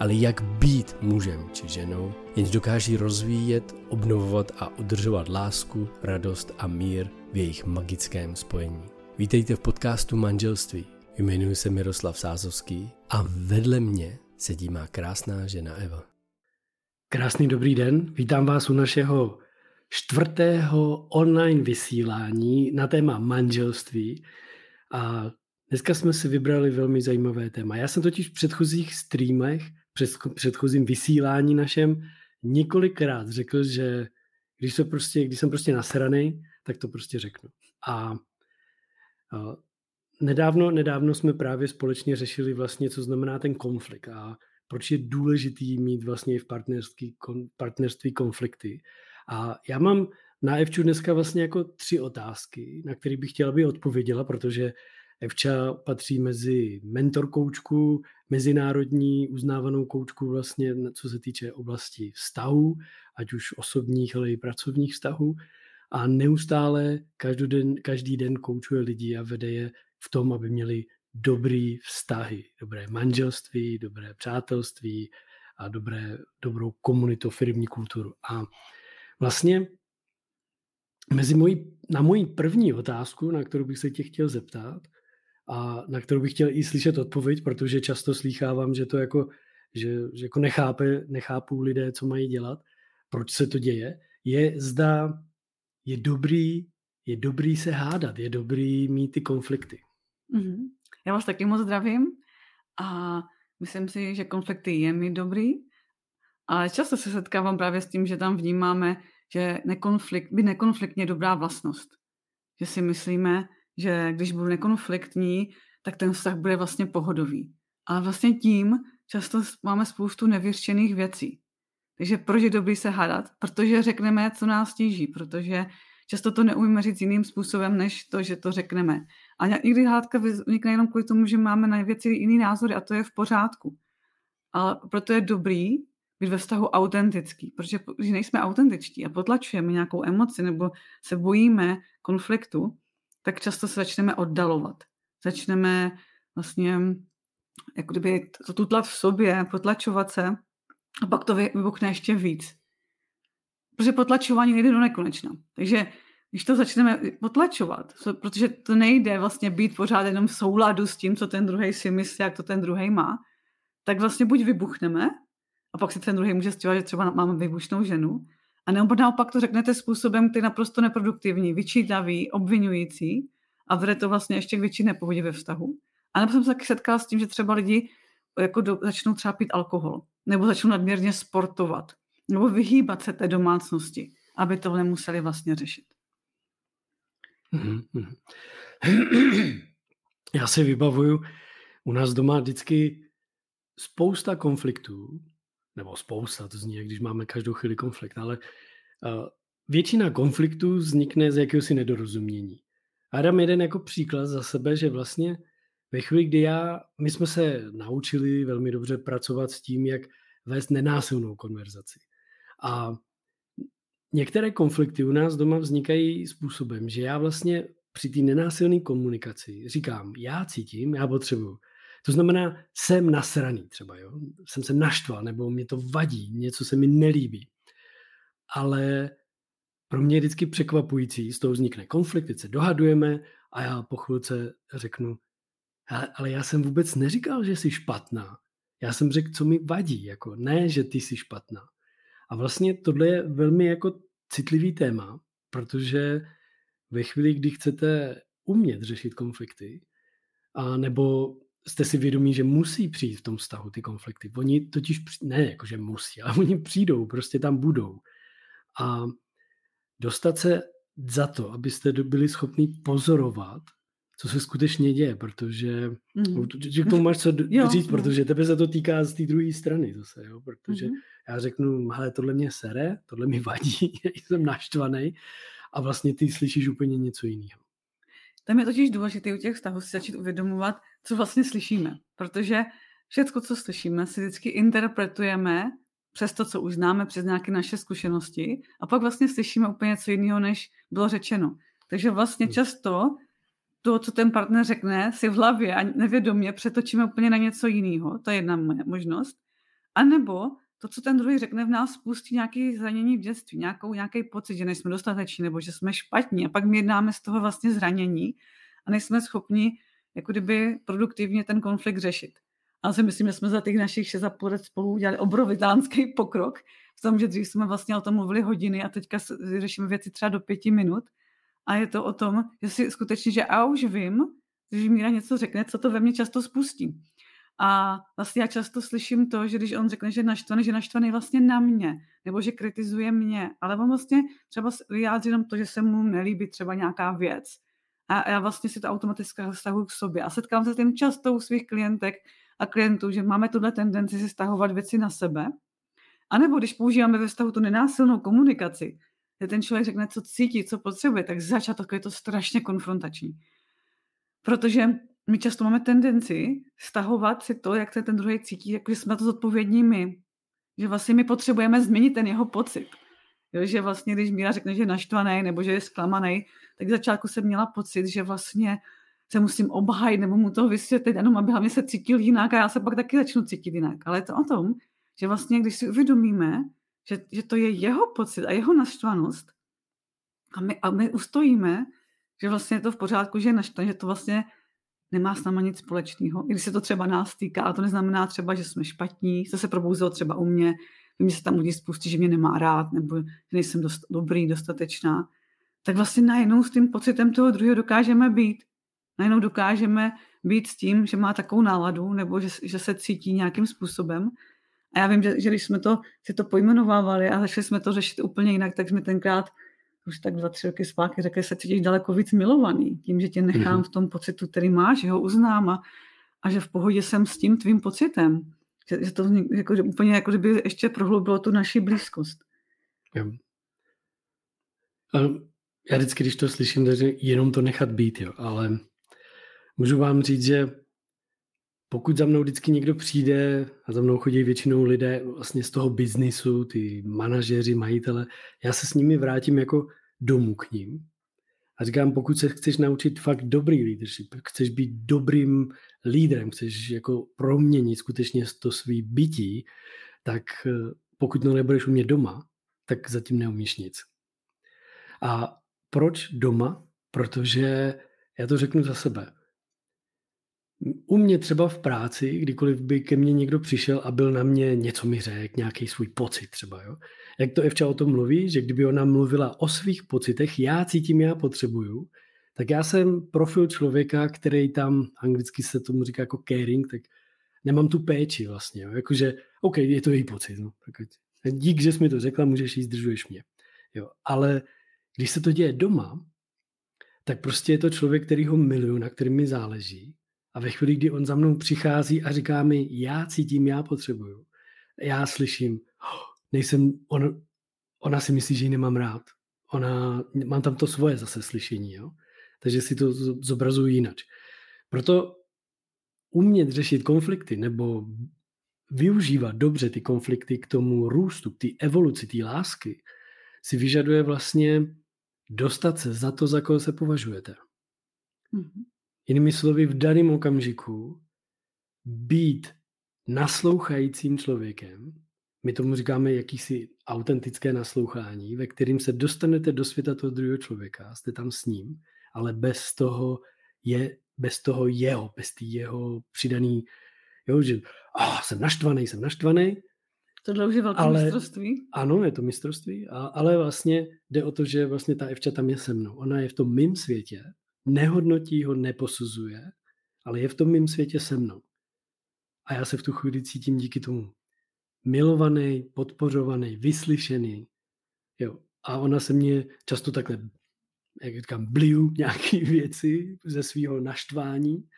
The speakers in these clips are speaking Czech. ale jak být mužem či ženou, jenž dokáží rozvíjet, obnovovat a udržovat lásku, radost a mír v jejich magickém spojení. Vítejte v podcastu Manželství. Jmenuji se Miroslav Sázovský a vedle mě sedí má krásná žena Eva. Krásný dobrý den, vítám vás u našeho 4. online vysílání na téma manželství a dneska jsme si vybrali velmi zajímavé téma. Já jsem totiž v předchozích streamech, předchozím vysílání našem několikrát řekl, že když jsem prostě nasranej, tak to prostě řeknu. A nedávno jsme právě společně řešili vlastně, co znamená ten konflikt a proč je důležitý mít vlastně v partnerství konflikty. A já mám na Evču dneska vlastně jako 3 otázky, na které bych chtěla, aby odpověděla, protože Evča patří mezi mentor koučku, mezinárodní uznávanou koučku vlastně, co se týče oblasti vztahů, ať už osobních, ale i pracovních vztahů. A neustále každý den koučuje lidi a vede je v tom, aby měli dobrý vztahy, dobré manželství, dobré přátelství a dobrou komunitu, firmní kulturu. A vlastně na moji první otázku, na kterou bych se tě chtěl zeptat a na kterou bych chtěl i slyšet odpověď, protože často slýchávám, že to jako, že jako nechápou lidé, co mají dělat, proč se to děje, je zda je dobrý se hádat, je dobrý mít ty konflikty. Mm-hmm. Já vás taky moc zdravím a myslím si, že konflikty je mi dobrý, ale často se setkávám právě s tím, že tam vnímáme, že nekonflikt je dobrá vlastnost. Že si myslíme, že když budu nekonfliktní, tak ten vztah bude vlastně pohodový. Ale vlastně tím často máme spoustu nevyřešených věcí. Takže proč je dobrý se hádat? Protože řekneme, co nás tíží, protože často to neumíme říct jiným způsobem, než to, že to řekneme. A někdy hádka vznikne jenom kvůli tomu, že máme na věci jiný názory a to je v pořádku. Ale proto je dobrý být ve vztahu autentický, protože když nejsme autentičtí a potlačujeme nějakou emoci nebo se bojíme konfliktu, tak často se začneme oddalovat. Začneme vlastně jako kdyby to tutlat v sobě, potlačovat se a pak to vybuchne ještě víc. Protože potlačování nejde do nekonečna. Takže když to začneme potlačovat, protože to nejde vlastně být pořád jenom v souladu s tím, co ten druhej si myslí, jak to ten druhej má, tak vlastně buď vybuchneme a pak si ten druhý může stěhovat, že třeba máme výbušnou ženu. A nebo naopak to řeknete způsobem, který je naprosto neproduktivní, vyčítavý, obvinující a vede to vlastně ještě k větší nepohodě ve vztahu. A nebo jsem se taky setkala s tím, že třeba lidi jako začnou třeba pít alkohol, nebo začnou nadměrně sportovat, nebo vyhýbat se té domácnosti, aby to nemuseli vlastně řešit. Já si vybavuju u nás doma vždycky spousta konfliktů, nebo spousta, to zní, když máme každou chvíli konflikt, ale většina konfliktů vznikne z jakéhosi nedorozumění. A dám jeden jako příklad za sebe, že vlastně ve chvíli, kdy my jsme se naučili velmi dobře pracovat s tím, jak vést nenásilnou konverzaci. A některé konflikty u nás doma vznikají způsobem, že já vlastně při té nenásilné komunikaci říkám, já cítím, já potřebuju. To znamená, jsem nasraný třeba, jo? Jsem se naštval, nebo mě to vadí, něco se mi nelíbí. Ale pro mě je vždycky překvapující, z toho vznikne konflikt, teď se dohadujeme a já po chvilce řeknu, ale já jsem vůbec neříkal, že jsi špatná. Já jsem řekl, co mi vadí, jako ne, že ty jsi špatná. A vlastně tohle je velmi jako citlivý téma, protože ve chvíli, kdy chcete umět řešit konflikty, a nebo jste si vědomí, že musí přijít v tom vztahu ty konflikty. Oni totiž, ne jakože musí, ale oni přijdou, prostě tam budou. A dostat se za to, abyste byli schopni pozorovat, co se skutečně děje, protože že k tomu máš co říct, protože tebe se to týká z té druhé strany zase, jo, protože já řeknu, hele, tohle mě sere, tohle mi vadí, jsem naštvaný a vlastně ty slyšíš úplně něco jiného. Tam je totiž důležité u těch vztahů si začít uvědomovat, co vlastně slyšíme, protože všechno, co slyšíme, si vždycky interpretujeme přes to, co už známe, přes nějaké naše zkušenosti a pak vlastně slyšíme úplně něco jiného, než bylo řečeno. Takže vlastně často to, co ten partner řekne, si v hlavě a nevědomě přetočíme úplně na něco jiného. To je jedna možnost. A nebo to, co ten druhý řekne, v nás spustí nějaké zranění v dětství, nějaký pocit, že nejsme dostateční nebo že jsme špatní. A pak my jednáme z toho vlastně zranění a nejsme schopni jako kdyby produktivně ten konflikt řešit. A si myslím, že jsme za těch našich 6,5 let spolu udělali obrovitánský pokrok. V tom, že dřív jsme vlastně o tom mluvili hodiny a teďka řešíme věci třeba do 5 minut. A je to o tom, že si skutečně, že a už vím, že Míra něco řekne, co to ve mně často spustí. A vlastně já často slyším to, že když on řekne, že naštvaný vlastně na mě, nebo že kritizuje mě, ale on vlastně třeba vyjádří jenom to, že se mu nelíbí třeba nějaká věc. A já vlastně si to automaticky vztahuji k sobě. A setkám se s tím často u svých klientek a klientů, že máme tuhle tendenci si stahovat věci na sebe. A nebo když používáme ve vztahu tu nenásilnou komunikaci, že ten člověk řekne, co cítí, co potřebuje, tak začátek je to strašně konfrontační. Protože my často máme tendenci stahovat si to, jak se ten druhý cítí, jakože jsme to zodpovědní my. Že vlastně my potřebujeme změnit ten jeho pocit. Jo, že vlastně, když Míra řekne, že je naštvaný nebo že je zklamaný, tak v začátku jsem měla pocit, že vlastně se musím obhájit nebo mu to vysvětlit, jenom aby hlavně se cítil jinak a já se pak taky začnu cítit jinak. Ale je to o tom, že vlastně, když si uvědomíme, že to je jeho pocit a jeho naštvanost a my ustojíme, že vlastně je to v pořádku, že je naštvaný, že to vlastně nemá s náma nic společného. I když se to třeba nás týká, ale to neznamená třeba, že jsme špatní, co se probouzelo třeba u mě, že mě se tam lidi spustí, že mě nemá rád, nebo že nejsem dostatečná. Tak vlastně najednou s tím pocitem toho druhého dokážeme být. Najednou dokážeme být s tím, že má takovou náladu, nebo že se cítí nějakým způsobem. A já vím, že když jsme si to pojmenovávali a začali jsme to řešit úplně jinak, tak jsme tenkrát už tak 2-3 roky zpátky řekli, že se cítíš daleko víc milovaný tím, že tě nechám v tom pocitu, který máš, že ho uznám a že v pohodě jsem s tím tvým pocitem. Že to jako, že úplně jako kdyby ještě prohloubilo tu naši blízkost. Já vždycky, když to slyším, takže jenom to nechat být, jo. Ale můžu vám říct, že pokud za mnou vždycky někdo přijde a za mnou chodí většinou lidé vlastně z toho biznisu, ty manažeři, majitele, já se s nimi vrátím jako domů k ním a říkám, pokud se chceš naučit fakt dobrý leadership, chceš být dobrým lídrem, chceš jako proměnit skutečně to svý bytí, tak pokud to nebudeš u mě doma, tak zatím neumíš nic. A proč doma? Protože já to řeknu za sebe. U mě třeba v práci, kdykoliv by ke mně někdo přišel a byl na mě, něco mi řekl, nějaký svůj pocit třeba. Jo? Jak to Evča o tom mluví, že kdyby ona mluvila o svých pocitech, já cítím, já potřebuju, tak já jsem profil člověka, který tam, anglicky se tomu říká jako caring, tak nemám tu péči vlastně. Jo? Jakože, OK, je to její pocit. No. Dík, že jsi mi to řekla, můžeš jít, zdržuješ mě. Jo? Ale když se to děje doma, tak prostě je to člověk, který ho miluju, na kterém mi záleží. A ve chvíli, kdy on za mnou přichází a říká mi, já cítím, já potřebuju. Já slyším, ona si myslí, že ji nemám rád. Mám tam to svoje zase slyšení, jo? Takže si to zobrazuji jinak. Proto umět řešit konflikty nebo využívat dobře ty konflikty k tomu růstu, k té evoluci, té lásky, si vyžaduje vlastně dostat se za to, za koho se považujete. Mm-hmm. Jinými slovy, v daném okamžiku být naslouchajícím člověkem, my tomu říkáme jakýsi autentické naslouchání, ve kterým se dostanete do světa toho druhého člověka, jste tam s ním, ale bez jeho přidaný, jo, že jsem naštvaný. Tohle už je velké mistrovství. Ano, je to mistrovství, ale vlastně jde o to, že vlastně ta Evča tam je se mnou. Ona je v tom mým světě, nehodnotí ho, neposuzuje ale je v tom mým světě se mnou. A já se v tu chvíli cítím díky tomu milovaný, podpořovaný, vyslyšený. Jo. A ona se mě často takhle, jak říkám, bliju nějaké věci ze svého naštvání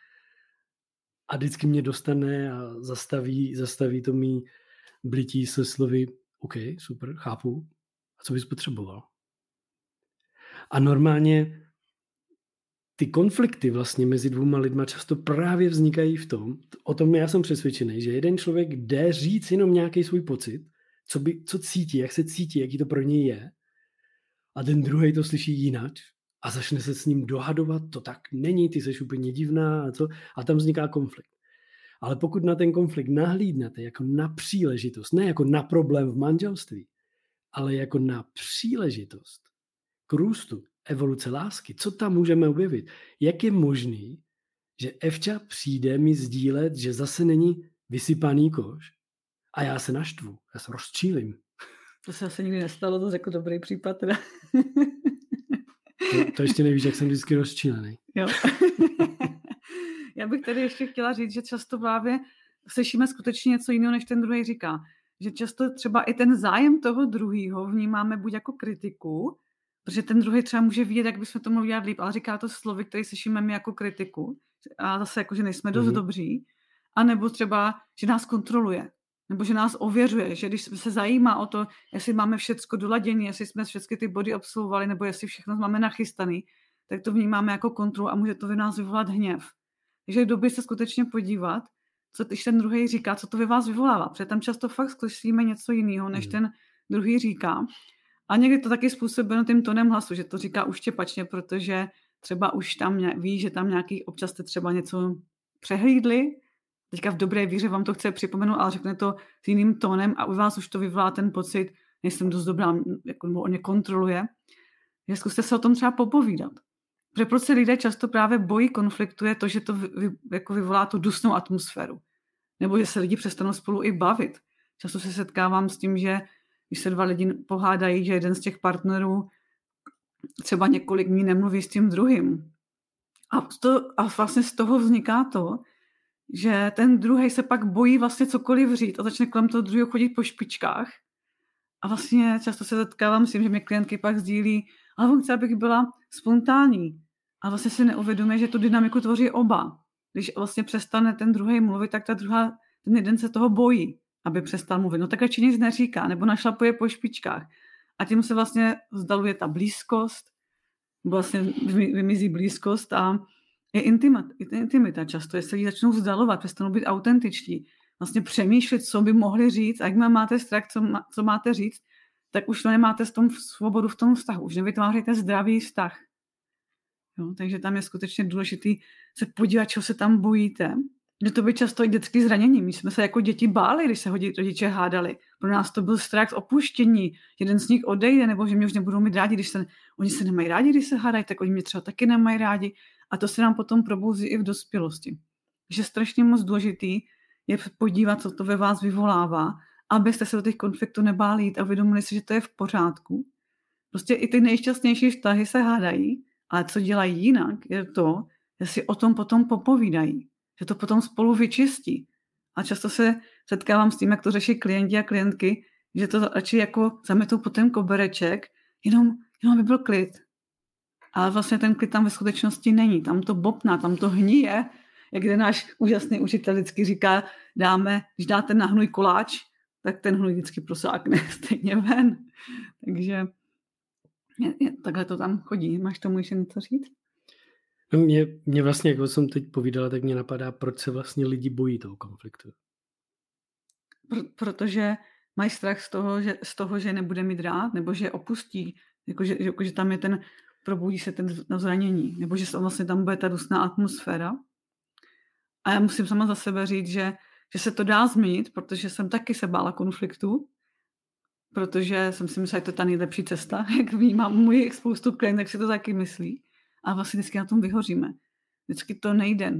a vždycky mě dostane a zastaví to mý blití se slovy OK, super, chápu. A co bys potřeboval? A normálně ty konflikty vlastně mezi dvouma lidma často právě vznikají v tom, o tom já jsem přesvědčený, že jeden člověk jde říct jenom nějaký svůj pocit, co cítí, jak se cítí, jaký to pro něj je, a ten druhej to slyší jinak a začne se s ním dohadovat, to tak není, ty seš úplně divná a tam vzniká konflikt. Ale pokud na ten konflikt nahlídnete jako na příležitost, ne jako na problém v manželství, ale jako na příležitost k růstu, evoluce lásky, co tam můžeme objevit? Jak je možný, že Evča přijde mi sdílet, že zase není vysypaný koš a já se naštvu, já se rozčílim. To se asi nikdy nestalo, to řekl dobrý případ. Teda. To ještě nevíš, jak jsem vždycky rozčílený. Jo. Já bych tady ještě chtěla říct, že často právě slyšíme skutečně něco jiného, než ten druhý říká. Že často třeba i ten zájem toho druhého vnímáme buď jako kritiku, protože ten druhý třeba může vidět, jak bychom to mohli dělat líp, ale říká to slovy, které slyšíme my jako kritiku a zase jako, že nejsme dost dobří, anebo třeba, že nás kontroluje, nebo že nás ověřuje, že když se zajímá o to, jestli máme všecko doladěné, jestli jsme všechny ty body absolvovali, nebo jestli všechno máme nachystané, tak to vnímáme jako kontrolu a může to v nás vyvolat hněv. Takže je dobré se skutečně podívat, co když ten druhý říká, co to ve vás vyvolává, protože tam často fakt slyšíme něco jiného, než ten druhý říká. A někdy to taky způsobeno tím tonem hlasu, že to říká uštěpačně, protože třeba už tam ví, že tam nějaký občas jste třeba něco přehlídli. Teďka v dobré víře vám to chce připomenout, ale řekne to s jiným tónem a u vás už to vyvolá ten pocit, nejsem dost dobrá, jako on mě kontroluje. Že zkuste se o tom třeba popovídat. Protože proč se lidé často právě bojí konfliktu je to, že to jako vyvolá tu dusnou atmosféru. Nebo že se lidi přestanou spolu i bavit. Často se setkávám s tím, že když se dva lidi pohádají, že jeden z těch partnerů třeba několik dní nemluví s tím druhým. A vlastně z toho vzniká to, že ten druhý se pak bojí vlastně cokoliv říct a začne kolem toho druhého chodit po špičkách. A vlastně často se setkávám s tím, že mě klientky pak sdílí, ale on chce, abych byla spontánní. A vlastně si neuvědomuje, že tu dynamiku tvoří oba. Když vlastně přestane ten druhý mluvit, tak ten jeden se toho bojí, aby přestal mluvit. No tak radši nic neříká, nebo našlapuje po špičkách. A tím se vlastně vzdaluje ta blízkost, vlastně vymizí blízkost a je intimita často, jestli lidi začnou vzdalovat, přestanou být autentičtí, vlastně přemýšlet, co by mohli říct, a jak máte strach, co máte říct, tak už nemáte svobodu v tom vztahu, už nevytvářejte zdravý vztah. Jo, takže tam je skutečně důležitý se podívat, čeho se tam bojíte. Že to by často i dětské zranění. My jsme se jako děti báli, když se rodiče hádali. Pro nás to byl strach z opuštění. Jeden z nich odejde, nebo že mě už nebudou mít rádi, oni se nemají rádi, když se hádají, tak oni mě třeba taky nemají rádi. A to se nám potom probouzí i v dospělosti. Takže strašně moc důležitý je podívat, co to ve vás vyvolává, abyste se do těch konfliktů nebáli jít a uvědomili si, že to je v pořádku. Prostě i ty nejšťastnější vztahy se hádají, ale co dělají jinak, je to, že si o tom potom popovídají. Že to potom spolu vyčistí. A často se setkávám s tím, jak to řeší klienti a klientky, že to radši jako zametou pod ten kobereček, jenom by byl klid. Ale vlastně ten klid tam ve skutečnosti není. Tam to bobná, tam to hníje. Jak kde náš úžasný učitel vždycky říká, když dáte na hnůj koláč, tak ten hnůj vždycky prosákne stejně ven. Takže takhle to tam chodí. Máš tomu ještě něco říct? No mě vlastně, jak jsem teď povídala, tak mě napadá, proč se vlastně lidi bojí toho konfliktu. Protože mají strach z toho, že nebude mít rád, nebo že opustí, že tam je probudí se na zranění, nebo že vlastně tam bude ta dusná atmosféra. A já musím sama za sebe říct, že se to dá změnit, protože jsem taky se bála konfliktu, protože jsem si myslela, že to je ta nejlepší cesta. Jak vnímám můj spoustu klientů, tak si to taky myslí. A vlastně vždycky na tom vyhoříme. Vždycky to nejde,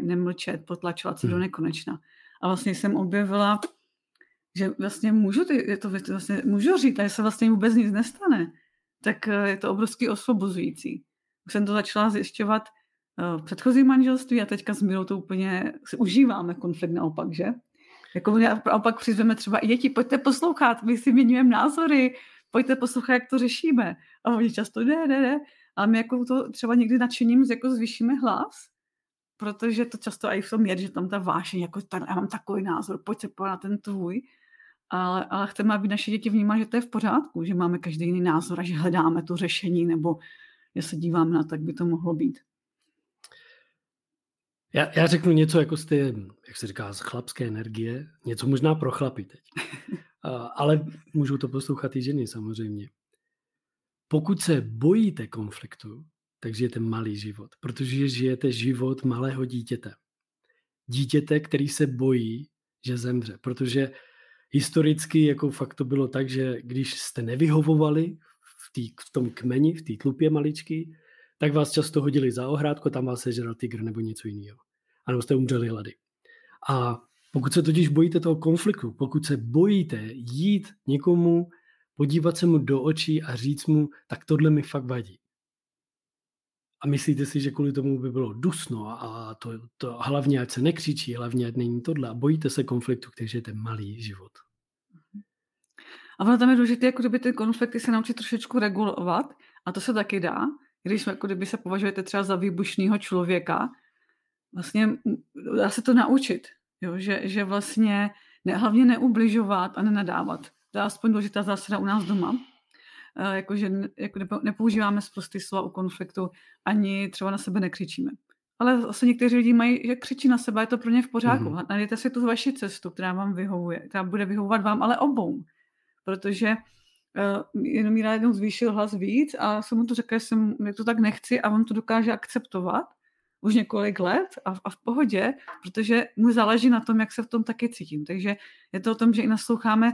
nemlčet, potlačovat se do nekonečna. A vlastně jsem objevila, že vlastně můžu říct, že se vlastně vůbec nic nestane. Tak je to obrovský osvobozující. Už jsem to začala zjišťovat v předchozím manželství a teďka s Mirou to úplně si užíváme konflikt naopak, že? Jako naopak přizveme třeba i děti, pojďte poslouchat, my si měníme názory, pojďte poslouchat, jak to řešíme. A oni často ne. A my jako to třeba někdy nadšením jako zvýšíme hlas, protože to často i v tom je, že tam ta vášeň, jako já mám takový názor, pojď se na ten tvůj. Ale chceme, aby naše děti vnímaly, že to je v pořádku, že máme každý jiný názor a že hledáme to řešení, nebo že se díváme na to, jak by to mohlo být. Já řeknu něco jako z té, jak se říká, z chlapské energie, něco možná pro chlapy teď. Ale můžou to poslouchat i ženy samozřejmě. Pokud se bojíte konfliktu, tak žijete malý život, protože žijete život malého dítěte. Dítěte, který se bojí, že zemře, protože historicky jako fakt to bylo tak, že když jste nevyhovovali v tom kmeni, v té tlupě maličký, tak vás často hodili za ohrádku, tam vás sežral tygr nebo něco jiného. A nebo jste umřeli hlady. A pokud se totiž bojíte toho konfliktu, pokud se bojíte jít někomu, podívat se mu do očí a říct mu, tak tohle mi fakt vadí. A myslíte si, že kvůli tomu by bylo dusno a to hlavně, ať se nekřičí, hlavně, ať není tohle. A bojíte se konfliktu, který je ten malý život. A ono tam je důležité, jako kdyby ty konflikty se naučit trošičku regulovat. A to se taky dá, když jako kdyby se považujete třeba za výbušného člověka. Vlastně dá se to naučit, jo? Že vlastně hlavně neubližovat a nenadávat. To je aspoň důležitá zásada u nás doma. Jako nepoužíváme sprostý slova u konfliktu, ani třeba na sebe nekřičíme. Ale zase někteří lidi mají, že křičí na sebe, je to pro ně v pořádku. Mm-hmm. Najdete si tu vaši cestu, která vám vyhovuje, která bude vyhovovat vám, ale obou. Protože jenom Míra jednou zvýšil hlas víc a jsem mu to řekla, že já to tak nechci a on to dokáže akceptovat už několik let a v pohodě, protože mu záleží na tom, jak se v tom taky cítím. Takže je to o tom, že i nasloucháme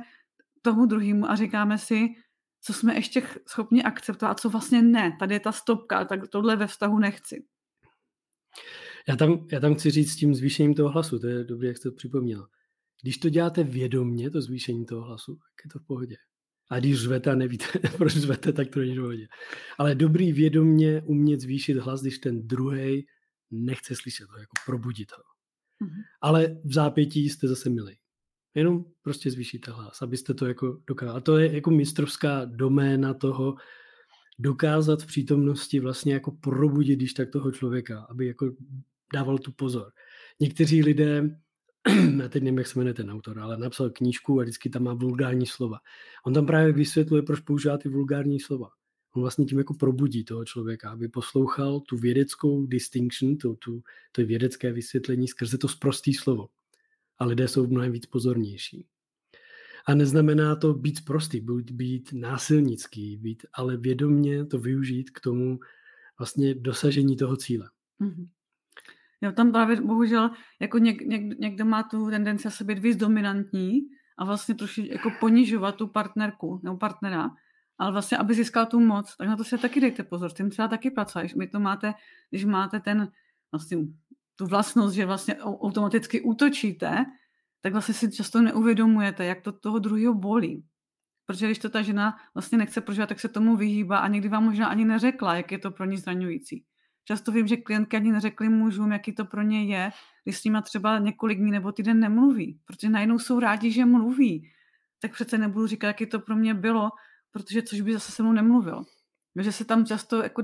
tomu druhému a říkáme si, co jsme ještě schopni akceptovat, co vlastně ne. Tady je ta stopka, tak tohle ve vztahu nechci. Já tam chci říct s tím zvýšením toho hlasu, to je dobré, jak jste to připomněla. Když to děláte vědomně, to zvýšení toho hlasu, tak je to v pohodě. A když řvete a nevíte, proč řvete, tak to není v pohodě. Ale dobrý vědomně umět zvýšit hlas, když ten druhej nechce slyšet, to jako probudit ho. Mhm. Ale v zápětí jste zase milí. Jenom prostě zvýšíte hlas, abyste to jako dokázali. A to je jako mistrovská doména toho dokázat v přítomnosti vlastně jako probudit, když tak toho člověka, aby jako dával tu pozor. Někteří lidé, já teď nevím, jak se jmenuje ten autor, ale napsal knížku a vždycky tam má vulgární slova. On tam právě vysvětluje, proč používá ty vulgární slova. On vlastně tím jako probudí toho člověka, aby poslouchal tu vědeckou distinction, to vědecké vysvětlení skrze to sprosté slovo. A lidé jsou mnohem víc pozornější. A neznamená to být prostý, být násilnický, ale vědomně to využít k tomu vlastně dosažení toho cíle. Mm-hmm. Jo, tam právě bohužel jako někdo má tu tendenci asi být víc dominantní a vlastně trošku jako ponižovat tu partnerku nebo partnera, ale vlastně, aby získal tu moc, tak na to se taky dejte pozor, s tím třeba taky pracuješ. My to máte, když máte ten vlastně tu vlastnost, že vlastně automaticky útočíte, tak vlastně si často neuvědomujete, jak to toho druhého bolí. Protože když to ta žena vlastně nechce prožívat, tak se tomu vyhýbá a někdy vám možná ani neřekla, jak je to pro ní zraňující. Často vím, že klientky ani neřekly mužům, jaký to pro ně je, když s nima třeba několik dní nebo týden nemluví. Protože najednou jsou rádi, že mluví. Tak přece nebudu říkat, jaký to pro mě bylo, protože což by zase se mnou nemluvil. Že se tam často jako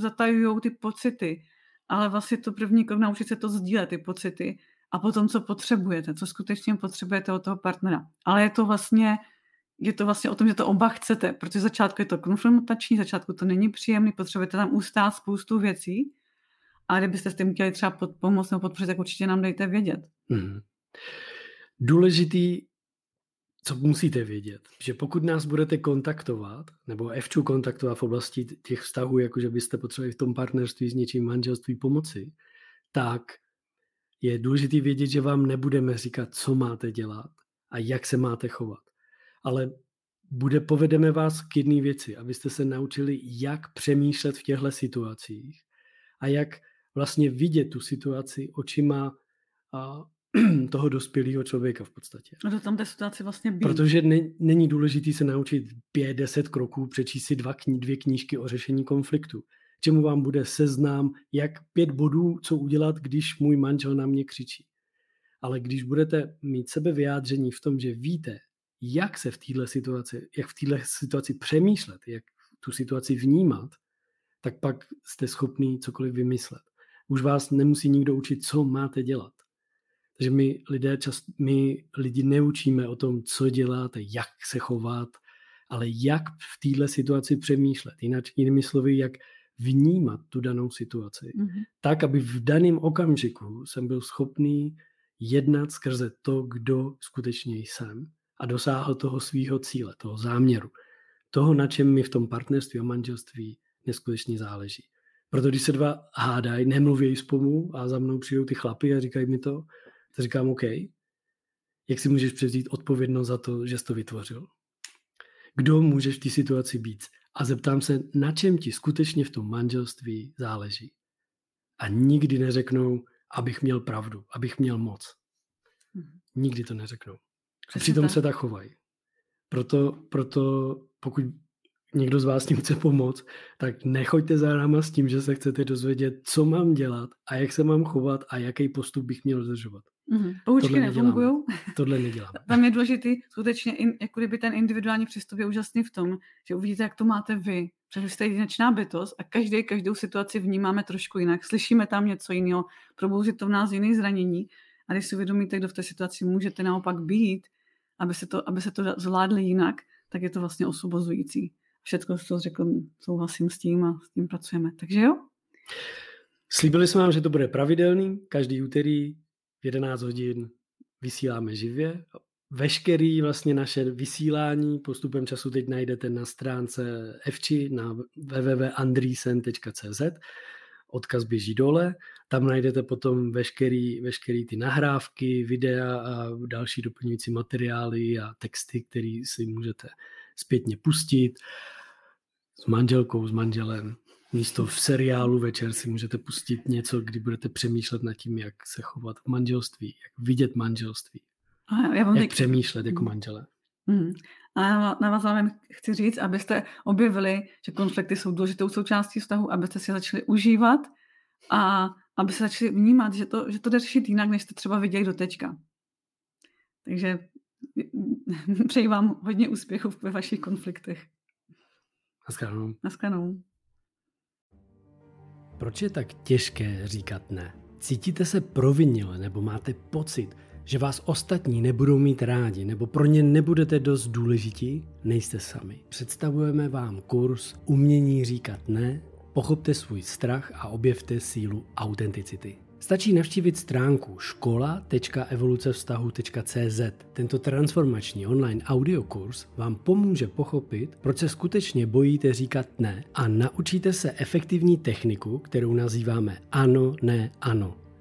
zatajujou ty pocity. Ale vlastně to první krok naučit se to sdílet, ty pocity a potom, co potřebujete, co skutečně potřebujete od toho partnera. Ale je to vlastně o tom, že to oba chcete, protože začátku je to konfrontační, začátku to není příjemný, potřebujete tam ustát spoustu věcí a kdybyste s tím chtěli třeba pomoct nebo podpořit, tak určitě nám dejte vědět. Mm-hmm. Důležitý, co musíte vědět, že pokud nás budete kontaktovat, nebo Evču kontaktovat v oblasti těch vztahů, jakože byste potřebovali v tom partnerství s něčím manželství pomoci, tak je důležité vědět, že vám nebudeme říkat, co máte dělat a jak se máte chovat. Ale povedeme vás k jedné věci, abyste se naučili, jak přemýšlet v těchto situacích a jak vlastně vidět tu situaci očima a toho dospělého člověka v podstatě. A to tam té situaci vlastně být. Protože není důležitý se naučit 5-10 kroků, přečíst si dvě knížky o řešení konfliktu. k čemu vám bude seznam, jak 5 bodů, co udělat, když můj manžel na mě křičí. Ale když budete mít sebevyjádření v tom, že víte, jak se v této situaci přemýšlet, jak tu situaci vnímat, tak pak jste schopní cokoliv vymyslet. Už vás nemusí nikdo učit, co máte dělat. Takže my lidi neučíme o tom, co děláte, jak se chovat, ale jak v této situaci přemýšlet. Jinými slovy, jak vnímat tu danou situaci. Mm-hmm. Tak, aby v daném okamžiku jsem byl schopný jednat skrze to, kdo skutečně jsem a dosáhl toho svýho cíle, toho záměru. Toho, na čem mi v tom partnerství a manželství neskutečně záleží. Proto když se dva hádají, nemluví spolu a za mnou přijdou ty chlapy a říkají mi to, tak říkám, OK, jak si můžeš převzít odpovědnost za to, že jsi to vytvořil? Kdo můžeš v té situaci být? A zeptám se, na čem ti skutečně v tom manželství záleží. A nikdy neřeknou, abych měl pravdu, abych měl moc. Nikdy to neřeknou. A přitom se tak chovají. Proto pokud někdo z vás tím chce pomoct, tak nechoďte za náma s tím, že se chcete dozvědět, co mám dělat a jak se mám chovat a jaký postup bych měl dodržovat. Poučky nefungují. Tohle neděláme. Tam je důležitý skutečně, jako kdyby ten individuální přístup je úžasný v tom, že uvidíte, jak to máte vy. Protože jste jedinečná bytost a každou situaci vnímáme trošku jinak. Slyšíme tam něco jiného, probouzí to v nás jiné zranění. A když si uvědomíte, kdo v té situaci můžete naopak být, aby se to zvládli jinak, tak je to vlastně osvobozující. Všechno, co řekl, souhlasím s tím a s tím pracujeme. Takže jo? Slíbili jsme vám, že to bude pravidelný. Každý úterý v 11 hodin vysíláme živě. Veškerý vlastně naše vysílání postupem času teď najdete na stránce Evči na www.andriessen.cz. Odkaz běží dole. Tam najdete potom veškerý ty nahrávky, videa a další doplňující materiály a texty, které si můžete zpětně pustit s manželkou, s manželem. Místo v seriálu večer si můžete pustit něco, kdy budete přemýšlet nad tím, jak se chovat v manželství, jak vidět manželství, přemýšlet jako manželé. A na vás vám chci říct, abyste objevili, že konflikty jsou důležitou součástí vztahu, abyste si začali užívat a aby se začali vnímat, že to jde řešit jinak, než jste třeba viděli dotečka. Takže přeji vám hodně úspěchů ve vašich konfliktech. Naschledanou. Naschledanou. Proč je tak těžké říkat ne? Cítíte se provinile nebo máte pocit, že vás ostatní nebudou mít rádi nebo pro ně nebudete dost důležití? Nejste sami. Představujeme vám kurz Umění říkat ne, pochopte svůj strach a objevte sílu autenticity. Stačí navštívit stránku škola.evolucevztahu.cz. Tento transformační online audiokurs vám pomůže pochopit, proč se skutečně bojíte říkat ne a naučíte se efektivní techniku, kterou nazýváme ano, ne, ano.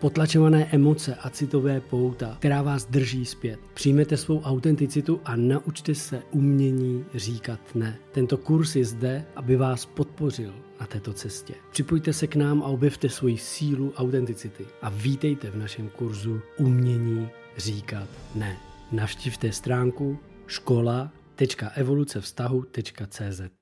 potlačované emoce a citové pouta, která vás drží zpět. Přijměte svou autenticitu a naučte se umění říkat ne. Tento kurz je zde, aby vás podpořil na této cestě. Připojte se k nám a objevte svoji sílu autenticity a vítejte v našem kurzu Umění říkat ne. Navštivte stránku škola.evolucevztahu.cz.